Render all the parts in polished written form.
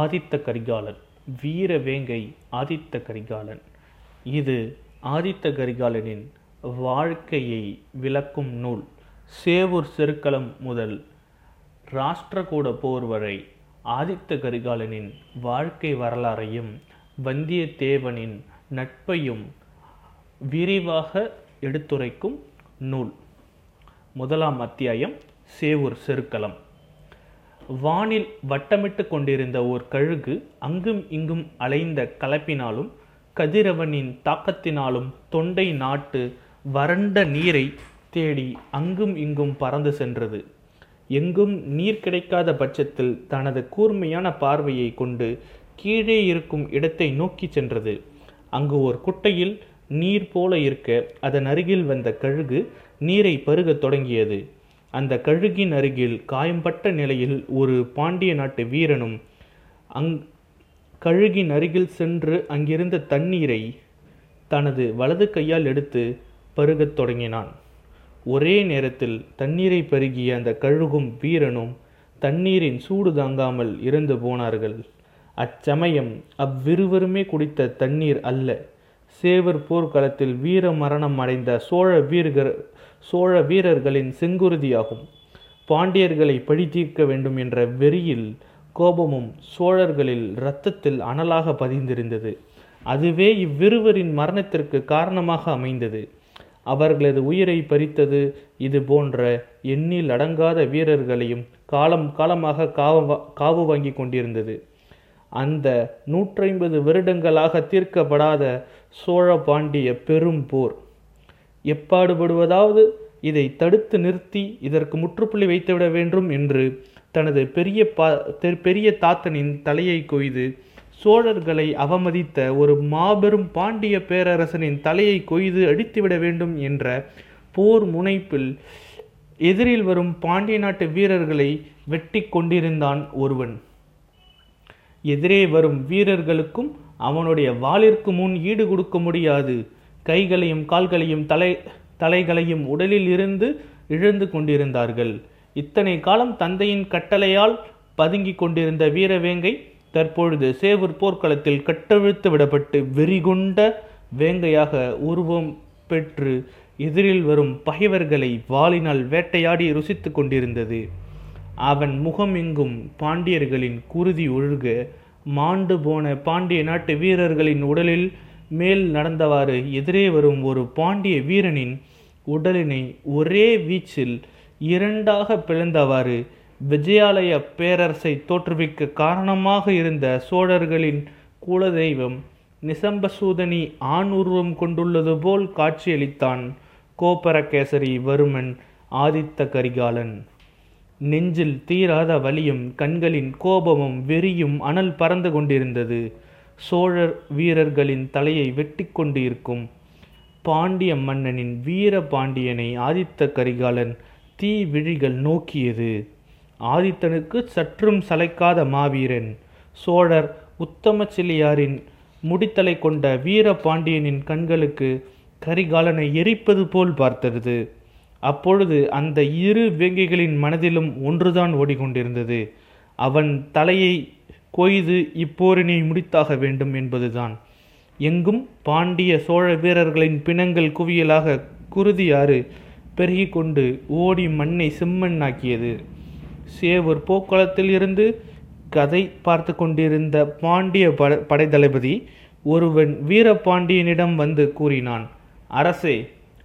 ஆதித்த கரிகாலன், வீர வேங்கை ஆதித்த கரிகாலன். இது ஆதித்த கரிகாலனின் வாழ்க்கையை விளக்கும் நூல். சேவூர் செருக்களம் முதல் ராஷ்டிரகூட போர் வரை ஆதித்த கரிகாலனின் வாழ்க்கை வரலாறையும் வந்தியத்தேவனின் நட்பையும் விரிவாக எடுத்துரைக்கும் நூல். முதலாம் அத்தியாயம், சேவூர் செருக்களம். வானில் வட்டமிட்டு கொண்டிருந்த ஓர் கழுகு அங்கும் இங்கும் அலைந்த கலப்பினாலும் கதிரவனின் தாக்கத்தினாலும் தொண்டை நாட்டு வறண்ட நீரை தேடி அங்கும் இங்கும் பறந்து சென்றது. எங்கும் நீர் கிடைக்காத பட்சத்தில் தனது கூர்மையான பார்வையை கொண்டு கீழே இருக்கும் இடத்தை நோக்கி சென்றது. அங்கு ஒரு குட்டையில் நீர் போல இருக்க அதன் அருகில் வந்த கழுகு நீரை பருக தொடங்கியது. அந்த கழுகின் அருகில் காயம்பட்ட நிலையில் ஒரு பாண்டிய நாட்டு வீரனும் கழுகின் அருகில் சென்று அங்கிருந்த தண்ணீரை தனது வலது கையால் எடுத்து பருகத் தொடங்கினான். ஒரே நேரத்தில் தண்ணீரை பருகிய அந்த கழுகும் வீரனும் தண்ணீரின் சூடு தாங்காமல் இறந்து போனார்கள். அச்சமயம் அவ்விருவருமே குடித்த தண்ணீர் அல்ல, சேவர் போர்க்களத்தில் வீர மரணம் அடைந்த சோழ வீரர்களின் செங்குருதியாகும். பாண்டியர்களை பழி தீர்க்க வேண்டும் என்ற வெறியில் கோபமும் சோழர்களில் இரத்தத்தில் அனலாக பதிந்திருந்தது. அதுவே இவ்விருவரின் மரணத்திற்கு காரணமாக அமைந்தது. அவர்களது உயிரை பறித்தது இது போன்ற எண்ணில் அடங்காத வீரர்களையும் காலம் காலமாக காவு வாங்கி கொண்டிருந்தது. அந்த 150 வருடங்களாக தீர்க்கப்படாத சோழ பாண்டிய பெரும் போர் எப்பாடுபடுவதாவது இதை தடுத்து நிறுத்தி இதற்கு முற்றுப்புள்ளி வைத்துவிட வேண்டும் என்று தனது பெரிய தாத்தனின் தலையை கொய்து சோழர்களை அவமதித்த ஒரு மாபெரும் பாண்டிய பேரரசனின் தலையை கொய்து அடித்துவிட வேண்டும் என்ற போர் முனைப்பில் எதிரில் வரும் பாண்டிய நாட்டு வீரர்களை வெட்டி கொண்டிருந்தான் ஒருவன். எதிரே வரும் வீரர்களுக்கும் அவனுடைய வாளிற்கு முன் ஈடு கொடுக்க முடியாது. கைகளையும் கால்களையும் தலைகளையும் உடலில் இருந்து இழந்து கொண்டிருந்தார்கள். இத்தனை காலம் தந்தையின் கட்டளையால் பதுங்கி கொண்டிருந்த வீரவேங்கை தற்பொழுது சேவூர் போர்க்களத்தில் கட்டவிழ்த்து விடப்பட்டு வெறிகொண்ட வேங்கையாக உருவம் பெற்று எதிரில் வரும் பகைவர்களை வாளினால் வேட்டையாடி ருசித்து கொண்டிருந்தது. அவன் முகமெங்கும் பாண்டியர்களின் குருதி ஒழுக மாண்டு போன பாண்டிய நாட்டு வீரர்களின் உடலில் மேல் நடந்தவாறு எதிரே வரும் ஒரு பாண்டிய வீரனின் உடலினை ஒரே வீச்சில் இரண்டாக பிளந்தவாறு விஜயாலய பேரரசை தோற்றுவிக்க காரணமாக இருந்த சோழர்களின் குலதெய்வம் நிசம்பசூதனி ஆண் உருவம் கொண்டுள்ளது போல் காட்சியளித்தான் கோபரகேசரி வருமன் ஆதித்த கரிகாலன். நெஞ்சில் தீராத வலியும் கண்களின் கோபமும் வெறியும் அனல் பறந்து கொண்டிருந்தது. சோழர் வீரர்களின் தலையை வெட்டி கொண்டு இருக்கும் பாண்டிய மன்னனின் வீர பாண்டியனை ஆதித்த கரிகாலன் தீ விழிகள் நோக்கியது. ஆதித்தனுக்கு சற்றும் சளைக்காத மாவீரன் சோழர் உத்தமச்சிலையாரின் முடித்தலை கொண்ட வீர பாண்டியனின் கண்களுக்கு கரிகாலனை எரிப்பது போல் பார்த்தது. அப்பொழுது அந்த இரு வேங்கைகளின் மனதிலும் ஒன்றுதான் ஓடிக்கொண்டிருந்தது. அவன் தலையை கொய்து இப்போரினை முடித்தாக வேண்டும் என்பதுதான். எங்கும் பாண்டிய சோழ வீரர்களின் பிணங்கள் குவியலாக குருதியாறு பெருகி கொண்டு ஓடி மண்ணை செம்மண்ணாக்கியது. சேவூர் போர்க்களத்தில் இருந்து கதை பார்த்து கொண்டிருந்த பாண்டிய படைத்தளபதி ஒருவன் வீரபாண்டியனிடம் வந்து கூறினான், அரசே,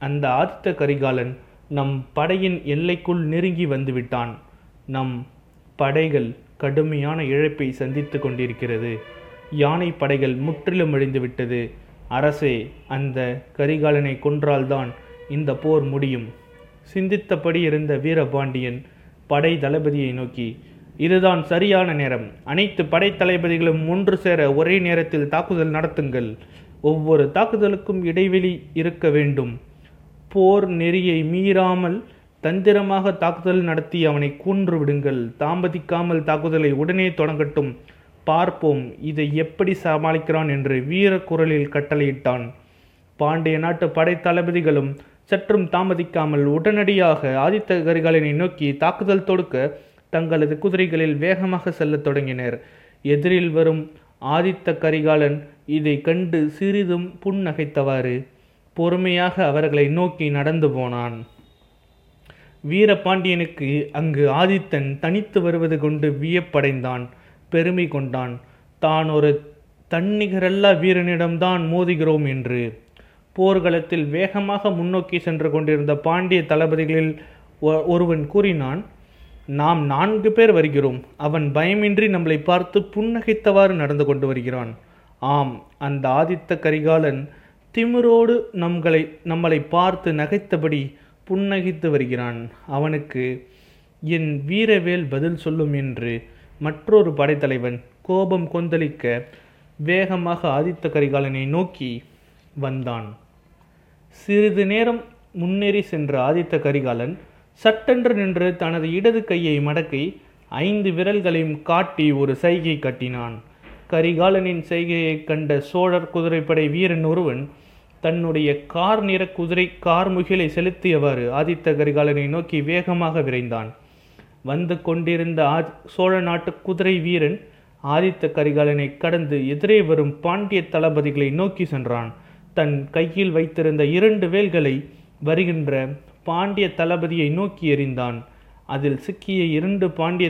அந்த ஆதித்த கரிகாலன் நம் படையின் எல்லைக்குள் நெருங்கி வந்துவிட்டான். நம் படைகள் கடுமையான இழப்பை சந்தித்து கொண்டிருக்கிறது. யானை படைகள் முற்றிலும் அழிந்துவிட்டது. அரசே, அந்த கரிகாலனை கொன்றால்தான் இந்த போர் முடியும். சிந்தித்தபடி இருந்த வீரபாண்டியன் படை தளபதியை நோக்கி, இதுதான் சரியான நேரம். அனைத்து படைத்தளபதிகளும் ஒன்று சேர ஒரே நேரத்தில் தாக்குதல் நடத்துங்கள். ஒவ்வொரு தாக்குதலுக்கும் இடைவெளி இருக்க வேண்டும். போர் நெறியை மீறாமல் தந்திரமாக தாக்குதல் நடத்தி அவனை கூன்று விடுங்கள். தாமதிக்காமல் தாக்குதலை உடனே தொடங்கட்டும். பார்ப்போம் இதை எப்படி சமாளிக்கிறான் என்று வீரக்குரலில் கட்டளையிட்டான். பாண்டிய நாட்டு படைத்தளபதிகளும் சற்றும் தாமதிக்காமல் உடனடியாக ஆதித்த கரிகாலனை நோக்கி தாக்குதல் தொடுக்க தங்களது குதிரைகளில் வேகமாக செல்ல தொடங்கினர். எதிரில் வரும் ஆதித்த கரிகாலன் இதை கண்டு சிறிதும் புன்னகைத்தவாறு பொறுமையாக அவர்களை நோக்கி நடந்து போனான். வீரபாண்டியனுக்கு அங்கு ஆதித்தன் தனித்து வருவது கொண்டு வியப்படைந்தான், பெருமை கொண்டான். தான் ஒரு தன்னிகரல்லா வீரனிடம்தான் மோதுகிறோம் என்று. போர்க்களத்தில் வேகமாக முன்னோக்கி சென்று கொண்டிருந்த பாண்டிய தளபதிகளில் ஒருவன் கூறினான், நாம் 4 பேர் வருகிறோம். அவன் பயமின்றி நம்மளை பார்த்து புன்னகைத்தவாறு நடந்து கொண்டு வருகிறான். ஆம், அந்த ஆதித்த கரிகாலன் திமிரோடு நம்மளை பார்த்து நகைத்தபடி புன்னகைத்து வருகிறான். அவனுக்கு என் வீரவேல் பதில் சொல்லும் என்று மற்றொரு படைத்தலைவன் கோபம் கொந்தளிக்க வேகமாக ஆதித்த கரிகாலனை நோக்கி வந்தான். சிறிது நேரம் முன்னேறி சென்ற ஆதித்த கரிகாலன் சட்டென்று நின்று தனது இடது கையை மடக்கி 5 விரல்களையும் காட்டி ஒரு சைகை கட்டினான். கரிகாலனின் சைகையை கண்ட சோழர் குதிரைப்படை வீரன் ஒருவன் தன்னுடைய கார் நிற குதிரை கார்முகிலை செலுத்தியவாறு ஆதித்த கரிகாலனை நோக்கி வேகமாக விரைந்தான். வந்து கொண்டிருந்த சோழ நாட்டு குதிரை வீரன் ஆதித்த கரிகாலனை கடந்து எதிரே வரும் பாண்டிய தளபதிகளை நோக்கி சென்றான். தன் கையில் வைத்திருந்த 2 வேல்களை வருகின்ற பாண்டிய தளபதியை நோக்கி எறிந்தான். அதில் சிக்கிய 2 பாண்டிய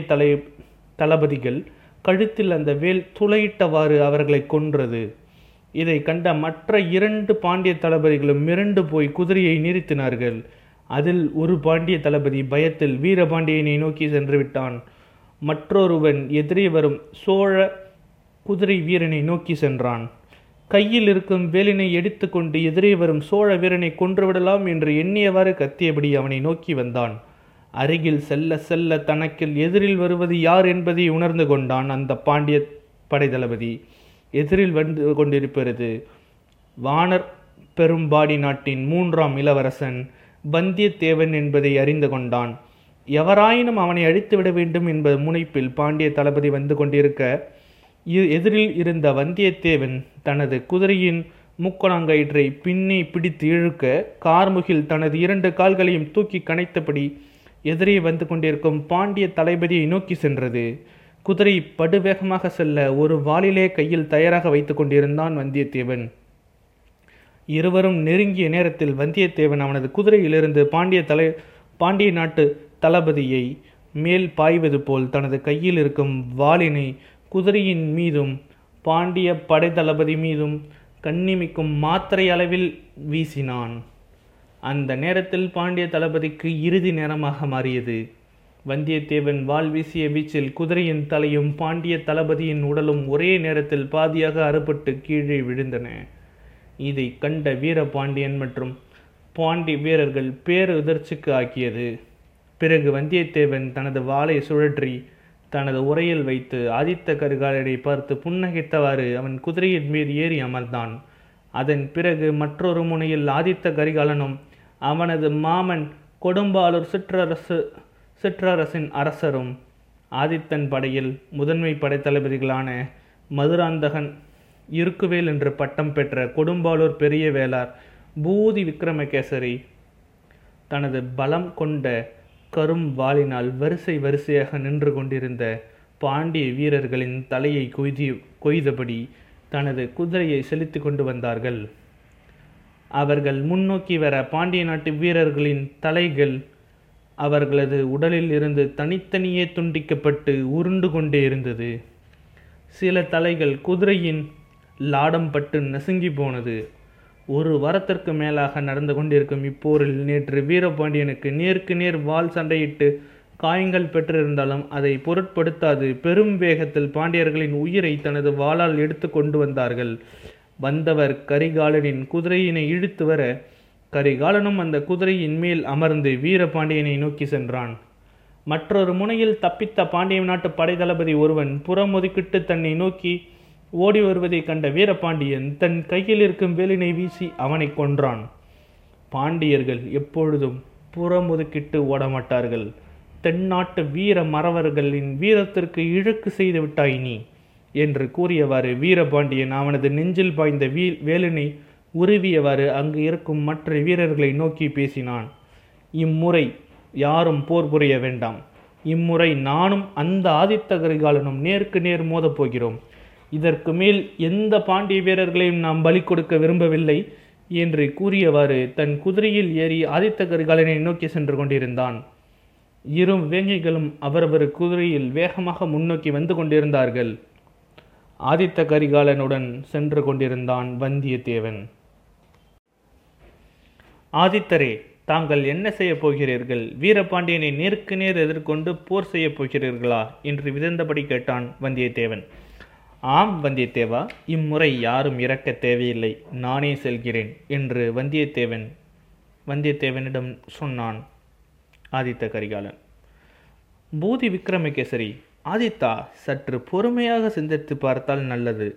தளபதிகள் கழுத்தில் அந்த வேல் துளையிட்டவாறு அவர்களை கொன்றது. இதை கண்ட மற்ற 2 பாண்டிய தளபதிகளும் மிரண்டு போய் குதிரையை நிறுத்தினார்கள். அதில் ஒரு பாண்டிய தளபதி பயத்தில் வீரபாண்டியனை நோக்கி சென்று விட்டான். மற்றொருவன் எதிரே வரும் சோழ குதிரை வீரனை நோக்கி சென்றான். கையில் இருக்கும் வேலினை எடுத்து கொண்டு எதிரே வரும் சோழ வீரனை கொன்றுவிடலாம் என்று எண்ணியவாறு கத்தியபடி அவனை நோக்கி வந்தான். அருகில் செல்ல செல்ல தனக்கில் எதிரில் வருவது யார் என்பதை உணர்ந்து கொண்டான் அந்த பாண்டிய படைத்தளபதி. எதிரில் வந்து கொண்டிருப்பது வானர் பெரும்பாடி நாட்டின் 3ஆம் இளவரசன் வந்தியத்தேவன் என்பதை அறிந்து கொண்டான். எவராயினும் அவனை அழித்துவிட வேண்டும் என்பது முனைப்பில் பாண்டிய தளபதி வந்து கொண்டிருக்க எதிரில் இருந்த வந்தியத்தேவன் தனது குதிரையின் முக்கொணாங்கயிற்றை பின்னே பிடித்து இழுக்க கார்முகில் தனது 2 கால்களையும் தூக்கி கணைத்தபடி எதிரே வந்து கொண்டிருக்கும் பாண்டிய தளபதியை நோக்கி சென்றது. குதிரை படுவேகமாக செல்ல ஒரு வாளிலே கையில் தயாராக வைத்து கொண்டிருந்தான் வந்தியத்தேவன். இருவரும் நெருங்கிய நேரத்தில் வந்தியத்தேவன் அவனது குதிரையிலிருந்து பாண்டிய நாட்டு தளபதியை மேல் பாய்வது போல் தனது கையில் இருக்கும் வாளினை குதிரையின் மீதும் பாண்டிய படைத்தளபதி மீதும் கண்ணிமிக்கும் மாத்திரை அளவில் வீசினான். அந்த நேரத்தில் பாண்டிய தளபதிக்கு இறுதி நேரமாக மாறியது. வந்தியத்தேவன் வாள் வீசிய வீச்சில் குதிரையின் தலையும் பாண்டிய தளபதியின் உடலும் ஒரே நேரத்தில் பாதியாக அறுபட்டு கீழே விழுந்தன. இதை கண்ட வீரபாண்டியன் மற்றும் பாண்டி வீரர்கள் பேரதிர்ச்சிக்கு ஆக்கியது. பிறகு வந்தியத்தேவன் தனது வாளை சுழற்றி தனது உரையில் வைத்து ஆதித்த கரிகாலனை பார்த்து புன்னகைத்தவாறு அவன் குதிரையின் மீது ஏறி அமர்ந்தான். அதன் பிறகு மற்றொரு முனையில் ஆதித்த கரிகாலனும் அவனது மாமன் கொடும்பாளூர் சிற்றரசின் அரசரும் ஆதித்தன் படையில் முதன்மை படைத்தளபதிகளான மதுராந்தகன், இருக்குவேல் என்று பட்டம் பெற்ற கொடும்பாளூர் பெரிய வேளார், பூதி விக்ரமகேசரி தனது பலம் கொண்ட கரும் வாளினால் வரிசை வரிசையாக நின்று கொண்டிருந்த பாண்டிய வீரர்களின் தலையை கொய்தபடி தனது குதிரையை செலுத்தி கொண்டு வந்தார்கள். அவர்கள் முன்னோக்கி வர பாண்டிய நாட்டு வீரர்களின் தலைகள் அவர்களது உடலில் இருந்து தனித்தனியே துண்டிக்கப்பட்டு உருண்டு கொண்டே இருந்தது. சில தலைகள் குதிரையின் லாடம் பட்டு நசுங்கி போனது. ஒரு வாரத்திற்கு மேலாக நடந்து கொண்டிருக்கும் இப்போரில் நேற்று வீரபாண்டியனுக்கு நேருக்கு நேர் வாள் சண்டையிட்டு காயங்கள் பெற்றிருந்தாலும் அதை பொருட்படுத்தாது பெரும் வேகத்தில் பாண்டியர்களின் உயிரை தனது வாளால் எடுத்து கொண்டு வந்தார்கள். வந்தவர் கரிகாலனின் குதிரையினை இழுத்து வர கரிகாலனும் அந்த குதிரையின் மேல் அமர்ந்து வீரபாண்டியனை நோக்கி சென்றான். மற்றொரு முனையில் தப்பித்த பாண்டிய நாட்டு படைத்தளபதி ஒருவன் புறமொதுக்கிட்டு தன்னை நோக்கி ஓடி வருவதை கண்ட வீரபாண்டியன் தன் கையில் இருக்கும் வேலினை வீசி அவனை கொன்றான். பாண்டியர்கள் எப்பொழுதும் புறமுதுக்கிட்டு ஓடமாட்டார்கள். தென்னாட்டு வீர மறவர்களின் வீரத்திற்கு இழுக்கு செய்து விட்டாய் நீ என்று கூறியவாறு வீரபாண்டியன் அவனது நெஞ்சில் பாய்ந்த வேலினை உருவியவாறு அங்கு இருக்கும் மற்ற வீரர்களை நோக்கி பேசினான். இம்முறை யாரும் போர் புரிய வேண்டாம், இம்முறை நானும் அந்த ஆதித்த கரிகாலனும் நேருக்கு நேர் மோதப் போகிறோம். இதற்கு மேல் எந்த பாண்டிய வீரர்களையும் நாம் பலி கொடுக்க விரும்பவில்லை என்று கூறியவாறு தன் குதிரையில் ஏறி ஆதித்த கரிகாலனை நோக்கி சென்று கொண்டிருந்தான். இரு வேங்கைகளும் அவரவர் குதிரையில் வேகமாக முன்னோக்கி வந்து கொண்டிருந்தார்கள். ஆதித்த கரிகாலனுடன் சென்று கொண்டிருந்தான் வந்தியத்தேவன். ஆதித்தரே, தாங்கள் என்ன செய்ய போகிறீர்கள்? வீரபாண்டியனை நேருக்கு நேர் எதிர்கொண்டு போர் செய்ய போகிறீர்களா என்று விதந்தபடி கேட்டான் வந்தியத்தேவன். ஆம் வந்தியத்தேவா, இம்முறை யாரும் இறக்க தேவையில்லை, நானே செல்கிறேன் என்று வந்தியத்தேவனிடம் சொன்னான் ஆதித்த கரிகாலன். பூதி விக்ரமகேசரி, ஆதித்தா சற்று பொறுமையாக சிந்தித்து பார்த்தால் நல்லது.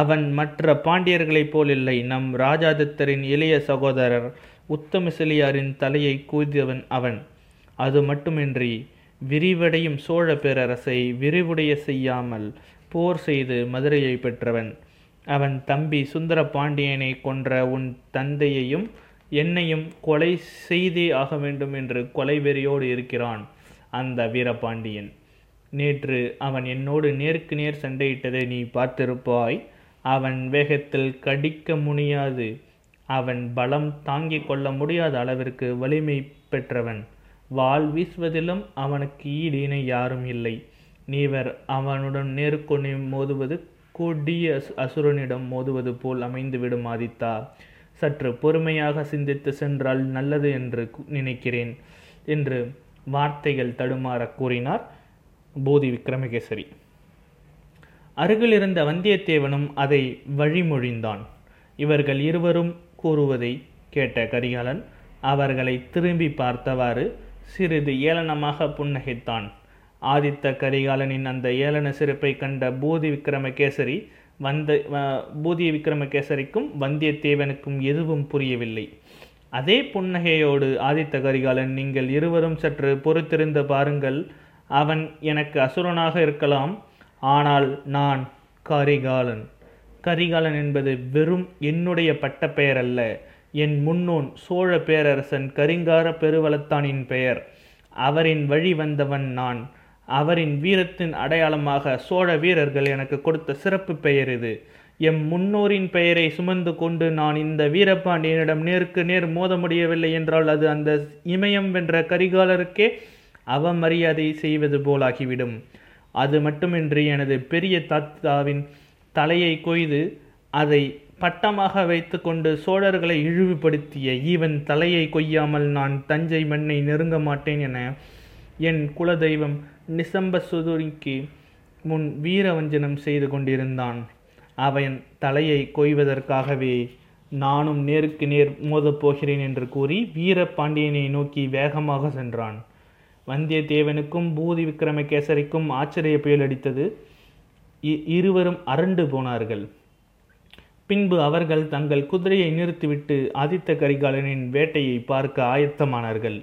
அவன் மற்ற பாண்டியர்களைப் போலில்லை. நம் ராஜாதித்தரின் இளைய சகோதரர் உத்தம செலியாரின் தலையை கூதியவன் அவன். அது மட்டுமின்றி விரிவடையும் சோழ பேரரசை விரிவுடைய செய்யாமல் போர் செய்து மதுரையை பெற்றவன். அவன் தம்பி சுந்தர பாண்டியனை கொன்ற உன் தந்தையையும் என்னையும் கொலை செய்தே ஆக வேண்டும் என்று கொலைவெறியோடு இருக்கிறான் அந்த வீரபாண்டியன். நேற்று அவன் என்னோடு நேருக்கு நேர் சண்டையிட்டதை நீ பார்த்திருப்பாய். அவன் வேகத்தில் கடிக்க முடியாது, அவன் பலம் தாங்கிக் கொள்ள முடியாத அளவிற்கு வலிமை பெற்றவன். வாள் வீசுவதிலும் அவனுக்கு ஈடு இணை யாரும் இல்லை. நீவர் அவனுடன் நேருக்கு மோதுவது கொடிய அசுரனிடம் மோதுவது போல் அமைந்துவிடும். ஆதித்தா, சற்று பொறுமையாக சிந்தித்து சென்றால் நல்லது என்று நினைக்கிறேன் என்று வார்த்தைகள் தடுமாற கூறினார் போதி விக்ரமகேசரி. அருகிலிருந்த வந்தியத்தேவனும் அதை வழிமொழிந்தான். இவர்கள் இருவரும் கூறுவதை கேட்ட கரிகாலன் அவர்களை திரும்பி பார்த்தவாறு சிறிது ஏளனமாக புன்னகைத்தான். ஆதித்த கரிகாலனின் அந்த ஏளன சிரிப்பை கண்ட பூதி விக்ரமகேசரிக்கும் வந்தியத்தேவனுக்கும் எதுவும் புரியவில்லை. அதே புன்னகையோடு ஆதித்த கரிகாலன், நீங்கள் இருவரும் சற்று பொறுத்திருந்து பாருங்கள். அவன் எனக்கு அசுரனாக இருக்கலாம், ஆனால் நான் கரிகாலன். கரிகாலன் என்பது வெறும் என்னுடைய பட்டப்பெயர் அல்ல, என் முன்னோன் சோழ பேரரசன் கரிங்கார பெருவளத்தானின் பெயர். அவரின் வழி வந்தவன் நான். அவரின் வீரத்தின் அடையாளமாக சோழ வீரர்கள் எனக்கு கொடுத்த சிறப்பு பெயர் இது. எம் முன்னோரின் பெயரை சுமந்து கொண்டு நான் இந்த வீரபாண்டியனிடம் நேருக்கு நேர் மோத முடியவில்லை என்றால் அது அந்த இமயம் வென்ற கரிகாலருக்கே அவமரியாதை செய்வது போலாகிவிடும். அது மட்டுமின்றி எனது பெரிய தாத்தாவின் தலையை கொய்து அதை பட்டமாக வைத்து கொண்டு சோழர்களை இழிவுபடுத்திய ஈவன் தலையை கொய்யாமல் நான் தஞ்சை மண்ணை நெருங்க மாட்டேன் என என் குலதெய்வம் நிசம்ப சுதுரிக்கு முன் வீரவஞ்சனம் செய்து கொண்டிருந்தான். அவன் தலையை கொய்வதற்காகவே நானும் நேருக்கு நேர் மோதப்போகிறேன் என்று கூறி வீரபாண்டியனை நோக்கி வேகமாக சென்றான். வந்தியத்தேவனுக்கும் பூதி விக்ரமகேசரிக்கும் ஆச்சரிய புயல் அடித்தது. இருவரும் அரண்டு போனார்கள். பின்பு அவர்கள் தங்கள் குதிரையை நிறுத்திவிட்டு ஆதித்த கரிகாலனின் வேட்டையை பார்க்க ஆயத்தமானார்கள்.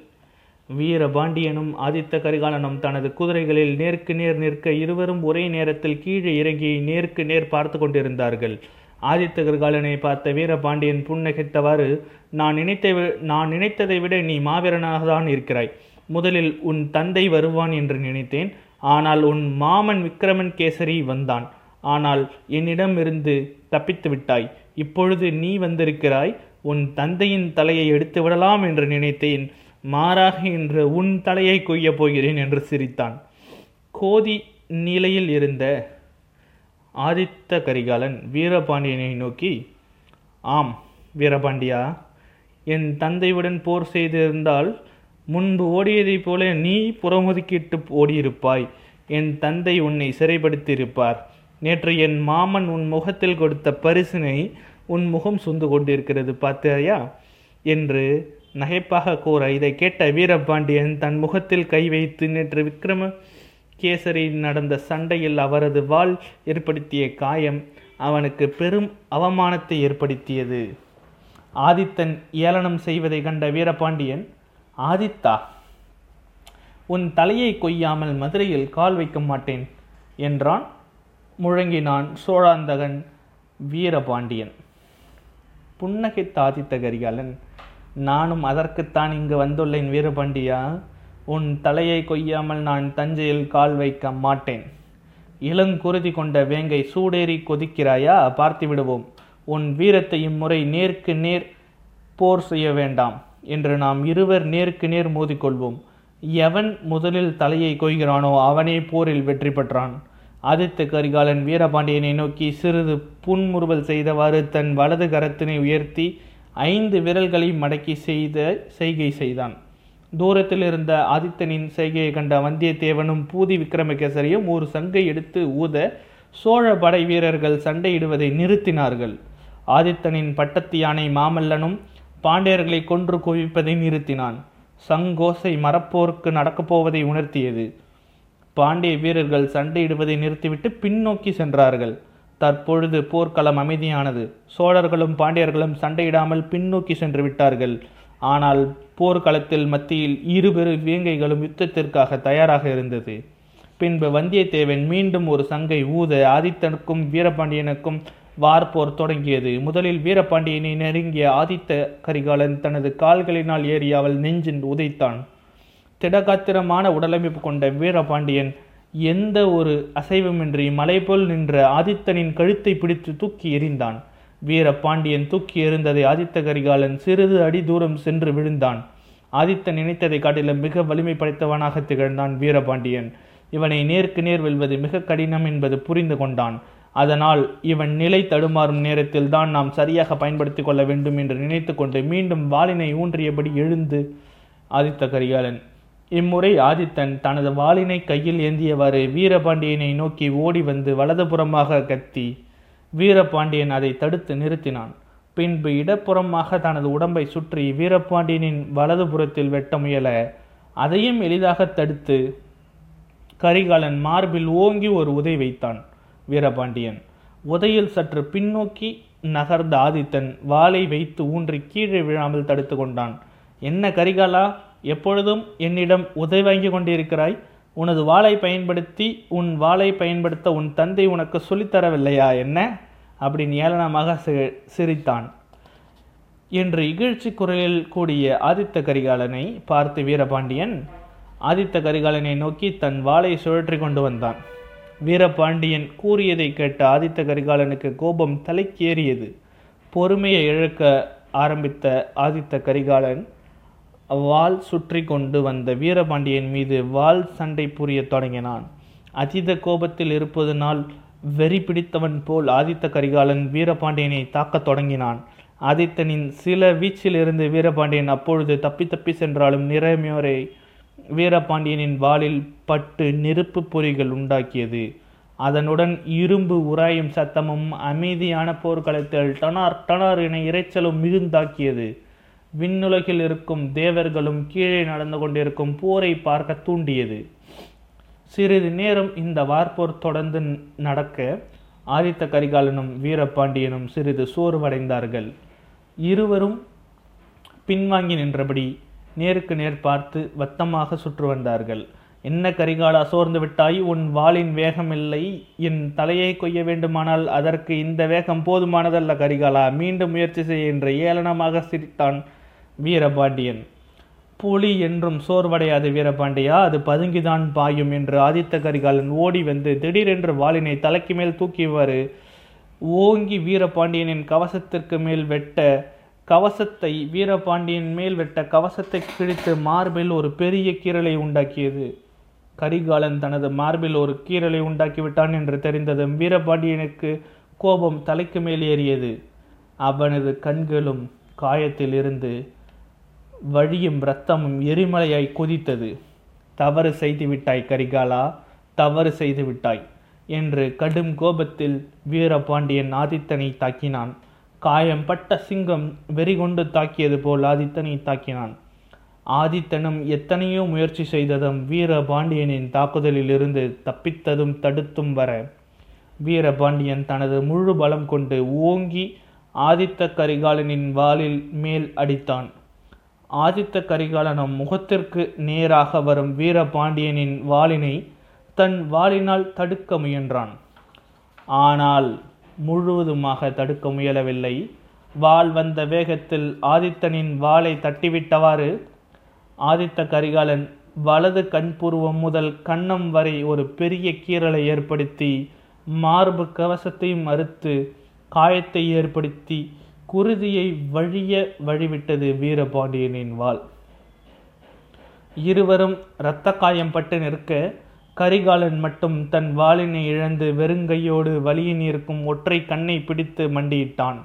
வீரபாண்டியனும் ஆதித்த கரிகாலனும் தனது குதிரைகளில் நேருக்கு நேர் நிற்க இருவரும் ஒரே நேரத்தில் கீழே இறங்கி நேருக்கு நேர் பார்த்து கொண்டிருந்தார்கள். ஆதித்த கரிகாலனை பார்த்த வீரபாண்டியன் புன்னகைத்தவாறு, நான் நினைத்ததை விட நீ மாவீரனாக தான் இருக்கிறாய். முதலில் உன் தந்தை வருவான் என்று நினைத்தேன், ஆனால் உன் மாமன் விக்ரமன் கேசரி வந்தான். ஆனால் என்னிடமிருந்து தப்பித்து விட்டாய். இப்பொழுது நீ வந்திருக்கிறாய். உன் தந்தையின் தலையை எடுத்து விடலாம் என்று நினைத்தேன், மாறாக இன்று உன் தலையை கொய்யப் போகிறேன் என்று சிரித்தான். கோதி நிலையில் இருந்த ஆதித்த கரிகாலன் வீரபாண்டியனை நோக்கி, ஆம் வீரபாண்டியா, என் தந்தையுடன் போர் செய்திருந்தால் முன்பு ஓடியதைப் போல நீ புறமுதுக்கிட்டு ஓடியிருப்பாய். என் தந்தை உன்னை சிறைப்படுத்தியிருப்பார். நேற்று என் மாமன் உன் முகத்தில் கொடுத்த பரிசினை உன் முகம் சுந்து கொண்டிருக்கிறது பார்த்தாயா என்று நகைப்பாக கூற, இதை கேட்ட வீரபாண்டியன் தன் முகத்தில் கை வைத்து நேற்று விக்ரம கேசரி நடந்த சண்டையில் அவரது வாள் ஏற்படுத்திய காயம் அவனுக்கு பெரும் அவமானத்தை ஏற்படுத்தியது. ஆதித்தன் ஏளனம் செய்வதை கண்ட வீரபாண்டியன், ஆதித்தா, உன் தலையை கொய்யாமல் மதுரையில் கால் வைக்க மாட்டேன் என்றான். முழங்கினான் சோழாந்தகன் வீரபாண்டியன். புன்னகைத்த ஆதித்த கரிகாலன், நானும் அதற்குத்தான் இங்கு வந்துள்ளேன் வீரபாண்டியா. உன் தலையை கொய்யாமல் நான் தஞ்சையில் கால் வைக்க மாட்டேன். இளங்குருதி கொண்ட வேங்கை சூடேறி கொதிக்கிறாயா? பார்த்து விடுவோம். உன் வீரத்தை இம்முறை நேருக்கு நேர் போர் செய்ய வேண்டாம். என்று நாம் இருவர் நேருக்கு நேர் மோதிக்கொள்வோம். எவன் முதலில் தலையை கொய்கிறானோ அவனே போரில் வெற்றி பெற்றான். ஆதித்த கரிகாலன் வீரபாண்டியனை நோக்கி சிறிது புன்முறுவல் செய்தவாறு தன் வலது கரத்தினை உயர்த்தி 5 விரல்களை மடக்கி செய்கை செய்தான். தூரத்தில் இருந்த ஆதித்தனின் செய்கையை கண்ட வந்தியத்தேவனும் பூதி விக்ரமகேசரியும் ஒரு சங்கை எடுத்து ஊத சோழ படை வீரர்கள் சண்டையிடுவதை நிறுத்தினார்கள். ஆதித்தனின் பட்டத்து யானை மாமல்லனும் பாண்டியர்களை கொன்று குவிப்பதை நிறுத்தினான். சங்கோசை மரப்போருக்கு நடக்கப்போவதை உணர்த்தியது. பாண்டிய வீரர்கள் சண்டையிடுவதை நிறுத்திவிட்டு பின்னோக்கி சென்றார்கள். தற்பொழுது போர்க்களம் அமைதியானது. சோழர்களும் பாண்டியர்களும் சண்டையிடாமல் பின்னோக்கி சென்று விட்டார்கள். ஆனால் போர்க்களத்தில் மத்தியில் இருவேறு வேங்கைகளும் யுத்தத்திற்காக தயாராக இருந்தது. பின்பு வந்தியத்தேவன் மீண்டும் ஒரு சங்கை ஊத ஆதித்தனுக்கும் வீரபாண்டியனுக்கும் வார்போர் தொடங்கியது. முதலில் வீரபாண்டியனை நெருங்கிய ஆதித்த கரிகாலன் தனது கால்களினால் ஏறி அவள் நெஞ்சின் உதைத்தான். திடகாத்திரமான உடலமைப்பு கொண்ட வீரபாண்டியன் எந்த ஒரு அசைவுமின்றி மலைபோல் நின்ற ஆதித்தனின் கழுத்தை பிடித்து தூக்கி எறிந்தான். வீரபாண்டியன் தூக்கி எறிந்ததை ஆதித்த கரிகாலன் சிறிது அடி தூரம் சென்று விழுந்தான். ஆதித்தன் நினைத்ததை காட்டிலும் மிக வலிமை படைத்தவனாக திகழ்ந்தான் வீரபாண்டியன். இவனை நேருக்கு நேர் வெல்வது மிக கடினம் என்பது புரிந்து கொண்டான். அதனால் இவன் நிலை தடுமாறும் நேரத்தில் தான் நாம் சரியாக பயன்படுத்தி கொள்ள வேண்டும் என்று நினைத்து கொண்டு மீண்டும் வாளினை ஊன்றியபடி எழுந்து ஆதித்த கரிகாலன். இம்முறை ஆதித்தன் தனது வாளினை கையில் ஏந்தியவாறு வீரபாண்டியனை நோக்கி ஓடி வந்து வலதுபுறமாக கத்தி. வீரபாண்டியன் அதை தடுத்து நிறுத்தினான். பின்பு இடப்புறமாக தனது உடம்பை சுற்றி வீரபாண்டியனின் வலதுபுறத்தில் வெட்ட முயல அதையும் எளிதாக தடுத்து கரிகாலன் மார்பில் ஓங்கி ஒரு உதை வைத்தான். வீரபாண்டியன் உதையில் சற்று பின்னோக்கி நகர்ந்த ஆதித்தன் வாளை வைத்து ஊன்றி கீழே விழாமல் தடுத்து கொண்டான். என்ன கரிகாலா, எப்பொழுதும் என்னிடம் உதை வாங்கி கொண்டிருக்கிறாய்? உனது வாளை பயன்படுத்தி உன் வாளை பயன்படுத்த உன் தந்தை உனக்கு சொல்லித்தரவில்லையா என்ன? அப்படின்னு ஏளனமாக சிரித்தான் என்று இகழ்ச்சி குரலில் கூடிய ஆதித்த கரிகாலனை பார்த்து வீரபாண்டியன் ஆதித்த கரிகாலனை நோக்கி தன் வாளை சுழற்றி கொண்டு வந்தான். வீரபாண்டியன் கூறியதை கேட்ட ஆதித்த கரிகாலனுக்கு கோபம் தலைக்கேறியது. பொறுமையை இழக்க ஆரம்பித்த ஆதித்த கரிகாலன் வாள் சுற்றி கொண்டு வந்த வீரபாண்டியன் மீது வாள் சண்டை புரிய தொடங்கினான். அதீத கோபத்தில் இருப்பதனால் வெறி பிடித்தவன் போல் ஆதித்த கரிகாலன் வீரபாண்டியனை தாக்கத் தொடங்கினான். ஆதித்தனின் சில வீச்சிலிருந்து வீரபாண்டியன் அப்பொழுது தப்பி சென்றாலும் நிறைமேரை வீரபாண்டியனின் வாளில் பட்டு நெருப்பு பொறிகள் உண்டாக்கியது. அதனுடன் இரும்பு உராயும் சத்தமும் அமைதியான போர்க்களத்தில் டனார் டனார் என இறைச்சலும் மிகுந்தாக்கியது. விண்ணுலகில் இருக்கும் தேவர்களும் கீழே நடந்து கொண்டிருக்கும் போரை பார்க்க தூண்டியது. சிறிது நேரம் இந்த வார்போர் தொடர்ந்து நடக்க ஆதித்த கரிகாலனும் வீரபாண்டியனும் சிறிது சோர்வடைந்தார்கள். இருவரும் பின்வாங்கி நின்றபடி நேருக்கு நேர் பார்த்து வட்டமாக சுற்று வந்தார்கள். என்ன கரிகாலா, சோர்ந்து விட்டாய்? உன் வாளின் வேகம் இல்லை. என் தலையை கொய்ய வேண்டுமானால் அதற்கு இந்த வேகம் போதுமானதல்ல கரிகாலா. மீண்டும் முயற்சி செய்ய என்று ஏளனமாக சிரித்தான் வீரபாண்டியன். புலி என்றும் சோர்வடையாது வீரபாண்டியா, அது பதுங்கிதான் பாயும் என்று ஆதித்த கரிகாலன் ஓடி வந்து திடீரென்று வாளினை தலைக்கு மேல் தூக்கிவாறு ஓங்கி வீரபாண்டியனின் கவசத்திற்கு மேல் வெட்ட கவசத்தை வீரபாண்டியன் மேல் வெட்ட கவசத்தை கிழித்து மார்பில் ஒரு பெரிய கீறலை உண்டாக்கியது. கரிகாலன் தனது மார்பில் ஒரு கீறலை உண்டாக்கிவிட்டான் என்று தெரிந்ததும் வீரபாண்டியனுக்கு கோபம் தலைக்கு மேல் ஏறியது. அவனது கண்களும் காயத்தில் இருந்து வழியும் இரத்தமும் எரிமலையாய் கொதித்தது. தவறு செய்துவிட்டாய் கரிகாலா, தவறு செய்துவிட்டாய் என்று கடும் கோபத்தில் வீரபாண்டியன் ஆதித்தனை தாக்கினான். காயம் பட்ட சிங்கம் வெறிகொண்டு தாக்கியது போல் ஆதித்தனை தாக்கினான். ஆதித்தனும் எத்தனையோ முயற்சி செய்ததும் வீரபாண்டியனின் தாக்குதலில் இருந்து தப்பித்ததும் தடுத்தும் வர வீரபாண்டியன் தனது முழு பலம் கொண்டு ஓங்கி ஆதித்த கரிகாலனின் வாளில் மேல் அடித்தான். ஆதித்த கரிகாலனும் முகத்திற்கு நேராக வரும் வீரபாண்டியனின் வாளினை தன் வாளினால் தடுக்க முயன்றான். ஆனால் முழுவதுமாக தடுக்க முயலவில்லை. வாள் வந்த வேகத்தில் ஆதித்தனின் வாளை தட்டிவிட்டவாறு ஆதித்த கரிகாலன் வலது கண்புருவம் முதல் கன்னம் வரை ஒரு பெரிய கீறலை ஏற்படுத்தி மார்பு கவசத்தையும் அறுத்து காயத்தை ஏற்படுத்தி குருதியை வழிய வழிவிட்டது வீரபாண்டியனின் வாள். இருவரும் இரத்த காயம் பட்டு நிற்க கரிகாலன் மட்டும் தன் வாளினை இழந்து வெறுங்கையோடு வலியின் இருக்கும் ஒற்றை கண்ணை பிடித்து மண்டியிட்டான்.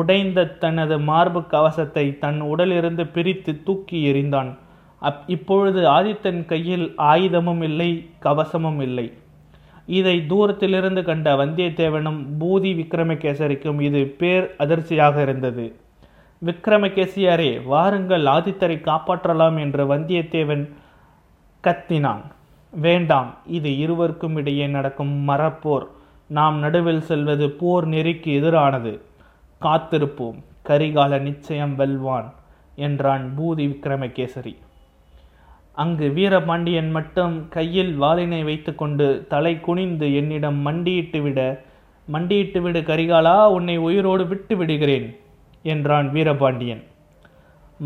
உடைந்த தனது மார்பு கவசத்தை தன் உடலிருந்து பிரித்து தூக்கி எறிந்தான். இப்பொழுது ஆதித்தன் கையில் ஆயுதமும் இல்லை, கவசமும் இல்லை. இதை தூரத்திலிருந்து கண்ட வந்தியத்தேவனும் பூதி விக்ரமகேசரிக்கும் இது பேர் அதிர்ச்சியாக இருந்தது. விக்ரமகேசியாரே, வாருங்கள், ஆதித்தரை காப்பாற்றலாம் என்று வந்தியத்தேவன் கத்தினான். வேண்டாம், இது இருவருக்கும் இடையே நடக்கும் மரப்போர். நாம் நடுவில் செல்வது போர் நெறிக்கு எதிரானது. காத்திருப்போம், கரிகால நிச்சயம் வெல்வான் என்றான் பூதி விக்ரமகேசரி. அங்கு வீரபாண்டியன் மட்டும் கையில் வாளினை வைத்து கொண்டு தலை குனிந்து என்னிடம் மண்டியிட்டு விடு கரிகாலா, உன்னை உயிரோடு விட்டு விடுகிறேன் என்றான் வீரபாண்டியன்.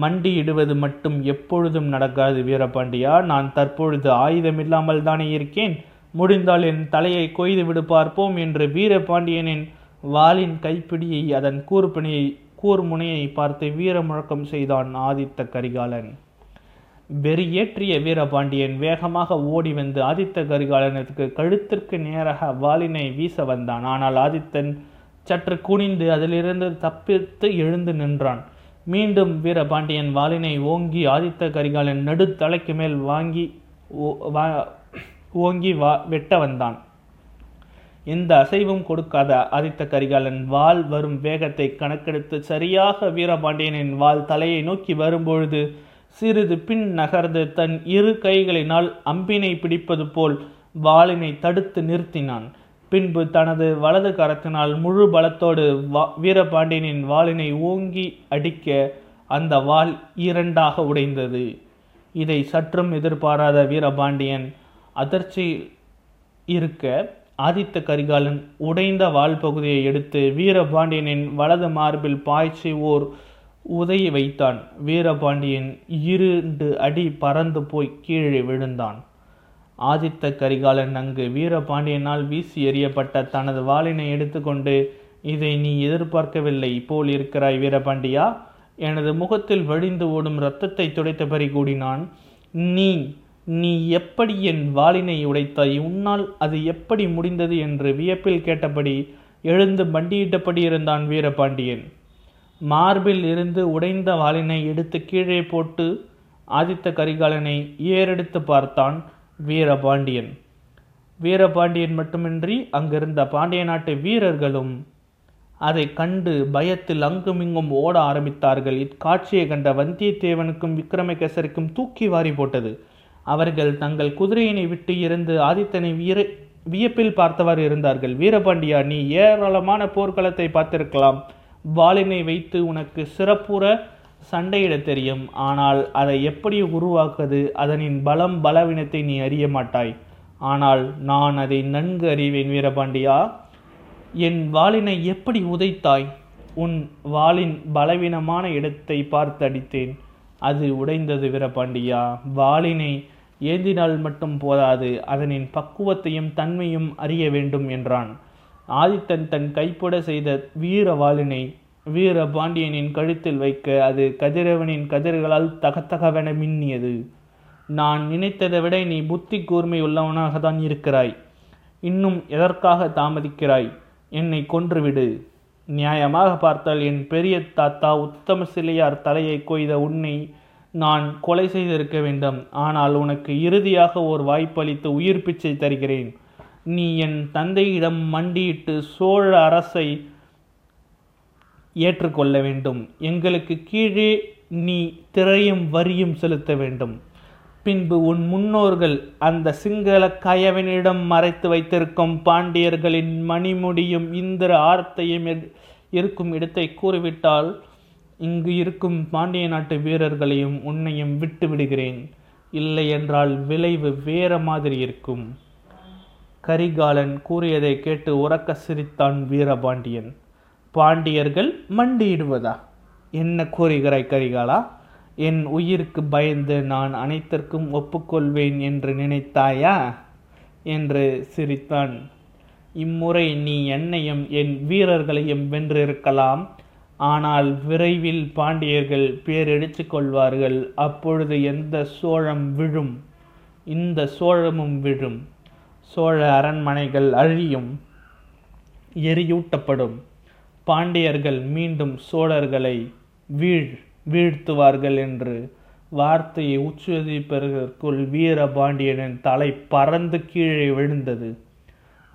மண்டியிடுவது மட்டும் எப்பொழுதும் நடக்காது வீரபாண்டியா, நான் தற்பொழுது ஆயுதமில்லாமல் தானே இருக்கேன், முடிந்தால் என் தலையை கொய்து விடு பார்ப்போம் என்று வீரபாண்டியனின் வாளின் கைப்பிடியை அதன் கூர்முனையை பார்த்து வீர முழக்கம் செய்தான் ஆதித்த கரிகாலன். வெறியேற்றிய வீரபாண்டியன் வேகமாக ஓடி வந்து ஆதித்த கரிகாலனுக்கு கழுத்திற்கு நேராக வாளினை வீச வந்தான். ஆனால் ஆதித்தன் சற்று குனிந்து அதிலிருந்து தப்பித்து எழுந்து நின்றான். மீண்டும் வீரபாண்டியன் வாளினை ஓங்கி ஆதித்த கரிகாலன் நடுத்தலைக்கு மேல் ஓங்கி வெட்ட வந்தான். எந்த அசைவும் கொடுக்காத ஆதித்த கரிகாலன் வாள் வரும் வேகத்தை கணக்கெடுத்து சரியாக வீரபாண்டியனின் வாள் தலையை நோக்கி வரும்பொழுது சிறிது பின் நகர்ந்து தன் இரு கைகளினால் அம்பினை பிடிப்பது போல் வாளினை தடுத்து நிறுத்தினான். பின்பு தனது வலது கரத்தினால் முழு பலத்தோடு வீரபாண்டியனின் வாளினை ஓங்கி அடிக்க அந்த வாள் இரண்டாக உடைந்தது. இதை சற்றும் எதிர்பாராத வீரபாண்டியன் அதிர்ச்சி இருக்க ஆதித்த கரிகாலன் உடைந்த வாள் பகுதியை எடுத்து வீரபாண்டியனின் வலது மார்பில் பாய்ச்சி ஓர் உதையை வைத்தான். வீரபாண்டியன் 2 அடி பறந்து போய் கீழே விழுந்தான். ஆதித்த கரிகாலன் அங்கு வீரபாண்டியனால் வீசி எறியப்பட்ட தனது வாளினை எடுத்துக்கொண்டு, இதை நீ எதிர்பார்க்கவில்லை போல் இருக்கிறாய் வீரபாண்டியா, எனது முகத்தில் வழிந்து ஓடும் இரத்தத்தை துடைத்தபடி கூடினான். நீ எப்படி என் வாளினை உடைத்தாய், உன்னால் அது எப்படி முடிந்தது என்று வியப்பில் கேட்டபடி எழுந்து மண்டியிட்டபடி இருந்தான் வீரபாண்டியன். மார்பில் இருந்து உடைந்த வாளினை எடுத்து கீழே போட்டு ஆதித்த கரிகாலனை ஏறெடுத்து பார்த்தான் வீரபாண்டியன் மட்டுமின்றி அங்கிருந்த பாண்டிய நாட்டு வீரர்களும் அதை கண்டு பயத்தில் அங்குமிங்கும் ஓட ஆரம்பித்தார்கள். இக்காட்சியை கண்ட வந்தியத்தேவனுக்கும் விக்ரமகேசரிக்கும் தூக்கி வாரி போட்டது. அவர்கள் தங்கள் குதிரையினை விட்டு இருந்து ஆதித்தனை வியப்பில் பார்த்தவாறு இருந்தார்கள். வீரபாண்டியா, நீ ஏராளமான போர்க்களத்தை பார்த்திருக்கலாம், வாளினை வைத்து உனக்கு சிறப்புற சண்டையிட தெரியும், ஆனால் அதை எப்படி உருவாக்குவது, அதனின் பலவீனத்தை நீ அறிய மாட்டாய். ஆனால் நான் அதை நன்கு அறிவேன் வீரபாண்டியா. என் வாளினை எப்படி உதைத்தாய், உன் வாளின் பலவீனமான இடத்தை பார்த்து அடித்தேன், அது உடைந்தது வீரபாண்டியா. வாளினை ஏந்தினால் மட்டும் போதாது, அதனின் பக்குவத்தையும் தன்மையும் அறிய வேண்டும் என்றான். ஆதித்தன் தன் கைப்பட செய்த வீர வாளினை வீரபாண்டியனின் கழுத்தில் வைக்க அது கதிரவனின் கதிர்களால் தகத்தகவென மின்னியது. நான் நினைத்ததை விட நீ புத்தி கூர்மை உள்ளவனாக தான் இருக்கிறாய், இன்னும் எதற்காக தாமதிக்கிறாய், என்னை கொன்றுவிடு. நியாயமாக பார்த்தால் என் பெரிய தாத்தா உத்தம சிலையார் தலையை கொய்த உன்னை நான் கொலை செய்திருக்க வேண்டும். ஆனால் உனக்கு இறுதியாக ஒரு வாய்ப்பளித்து உயிர் பிச்சை தருகிறேன். நீ என் தந்தையிடம் மண்டியிட்டு சோழ அரசை ஏற்றுக்கொள்ள வேண்டும். எங்களுக்கு கீழே நீ திரையும் வரியும் செலுத்த வேண்டும். பின்பு உன் முன்னோர்கள் அந்த சிங்கள கயவனிடம் மறைத்து வைத்திருக்கும் பாண்டியர்களின் மணிமுடியும் இந்திர ஆர்த்தையும் இருக்கும் இடத்தை கூறிவிட்டால் இங்கு இருக்கும் பாண்டிய நாட்டு வீரர்களையும் உன்னையும் விட்டு விடுகிறேன். இல்லை என்றால் விளைவு வேற மாதிரி இருக்கும். கரிகாலன் கூறியதை கேட்டு உரக்க சிரித்தான் வீரபாண்டியன். பாண்டியர்கள் மண்டியிடுவதா, என்ன கூறுகிறாய் கரிகாலா, என் உயிருக்கு பயந்து நான் அனைத்திற்கும் ஒப்புக்கொள்வேன் என்று நினைத்தாயா என்று சிரித்தான். இம்முறை நீ என்னையும் என் வீரர்களையும் வென்றிருக்கலாம். ஆனால் விரைவில் பாண்டியர்கள் பேரெடுத்து கொள்வார்கள். அப்பொழுது எந்த சோழம் விழும், இந்த சோழமும் விழும். சோழ அரண்மனைகள் அழியும், எரியூட்டப்படும். பாண்டியர்கள் மீண்டும் சோழர்களை வீழ்த்துவார்கள் என்று வார்த்தையை உச்சரிப்பதற்குள் வீரபாண்டியனின் தலை பறந்து கீழே விழுந்தது.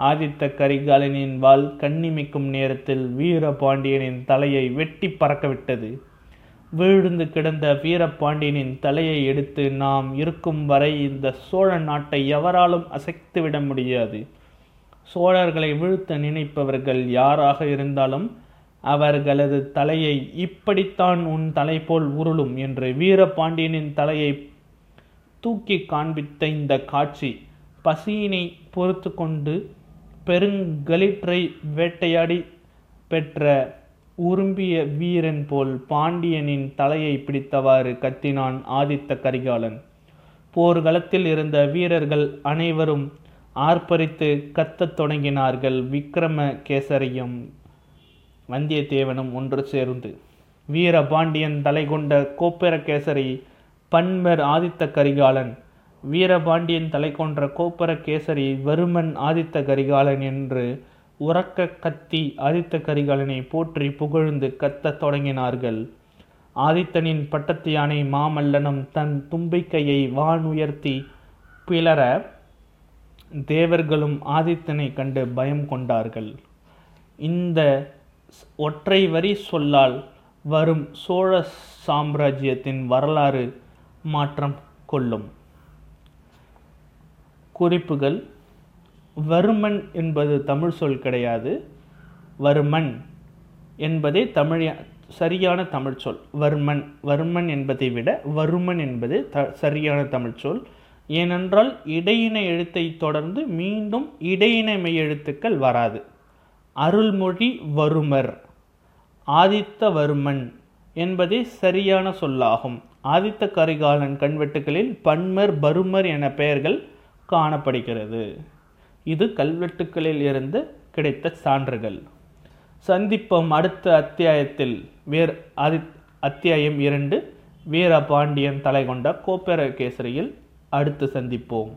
ஆதித்த கரிகாலனின் வாள் கண்ணிமைக்கும் நேரத்தில் வீரபாண்டியனின் தலையை வெட்டி பறக்கவிட்டது. வீழ்ந்து கிடந்த வீரபாண்டியனின் தலையை எடுத்து, நாம் இருக்கும் வரை இந்த சோழ நாட்டை எவராலும் அசைத்துவிட முடியாது. சோழர்களை வீழ்த்த நினைப்பவர்கள் யாராக இருந்தாலும் அவர்களது தலையை இப்படித்தான் உன் தலை போல் உருளும் என்று வீரபாண்டியனின் தலையை தூக்கி காண்பித்த இந்த காட்சி பசியினை பொறுத்து கொண்டு பெருங்களிற்றை வேட்டையாடி பெற்ற உரும்பிய வீரன் போல் பாண்டியனின் தலையை பிடித்தவாறு கத்தினான் ஆதித்த கரிகாலன். போர்க்களத்தில் இருந்த வீரர்கள் அனைவரும் ஆர்ப்பரித்து கத்தத் தொடங்கினார்கள். விக்ரம கேசரியும் வந்தியத்தேவனும் ஒன்று சேர்ந்து வீரபாண்டியன் தலை கொண்ட கோப்பெர கேசரி பன்மர் ஆதித்த கரிகாலன், வீரபாண்டியன் தலை கொன்ற கோப்பெர கேசரி வருமன் ஆதித்த கரிகாலன் என்று உறக்க கத்தி ஆதித்த கரிகாலனை போற்றி புகழ்ந்து கத்தத் தொடங்கினார்கள். ஆதித்தனின் பட்டத்து யானை மாமல்லனும் தன் தும்பிக்கையை வான் உயர்த்தி பிளற தேவர்களும் ஆதித்தனை கண்டு பயம் கொண்டார்கள். இந்த ஒற்றை வரி சொல்லால் வரும் சோழ சாம்ராஜ்யத்தின் வரலாறு மாற்றம் கொள்ளும். குறிப்புகள்: வருமன் என்பது தமிழ் சொல் கிடையாது. வருமன் என்பதே தமிழ் சரியான தமிழ் சொல். வருமன் என்பதை விட வருமன் என்பது சரியான தமிழ் சொல். ஏனென்றால் இடையின எழுத்தை தொடர்ந்து மீண்டும் இடையின மெய் எழுத்துக்கள் வராது. அருள்மொழி வருமர், ஆதித்தவர்மன் என்பதே சரியான சொல்லாகும். ஆதித்த கரிகாலன் கல்வெட்டுகளில் பன்மர், பருமர் என பெயர்கள் காணப்படுகிறது. இது கல்வெட்டுக்களில் இருந்து கிடைத்த சான்றுகள். சந்திப்போம் அடுத்த அத்தியாயத்தில். அத்தியாயம் 2, வீரபாண்டியன் தலை கொண்ட கோப்பெர கேசரியில் அடுத்து சந்திப்போம்.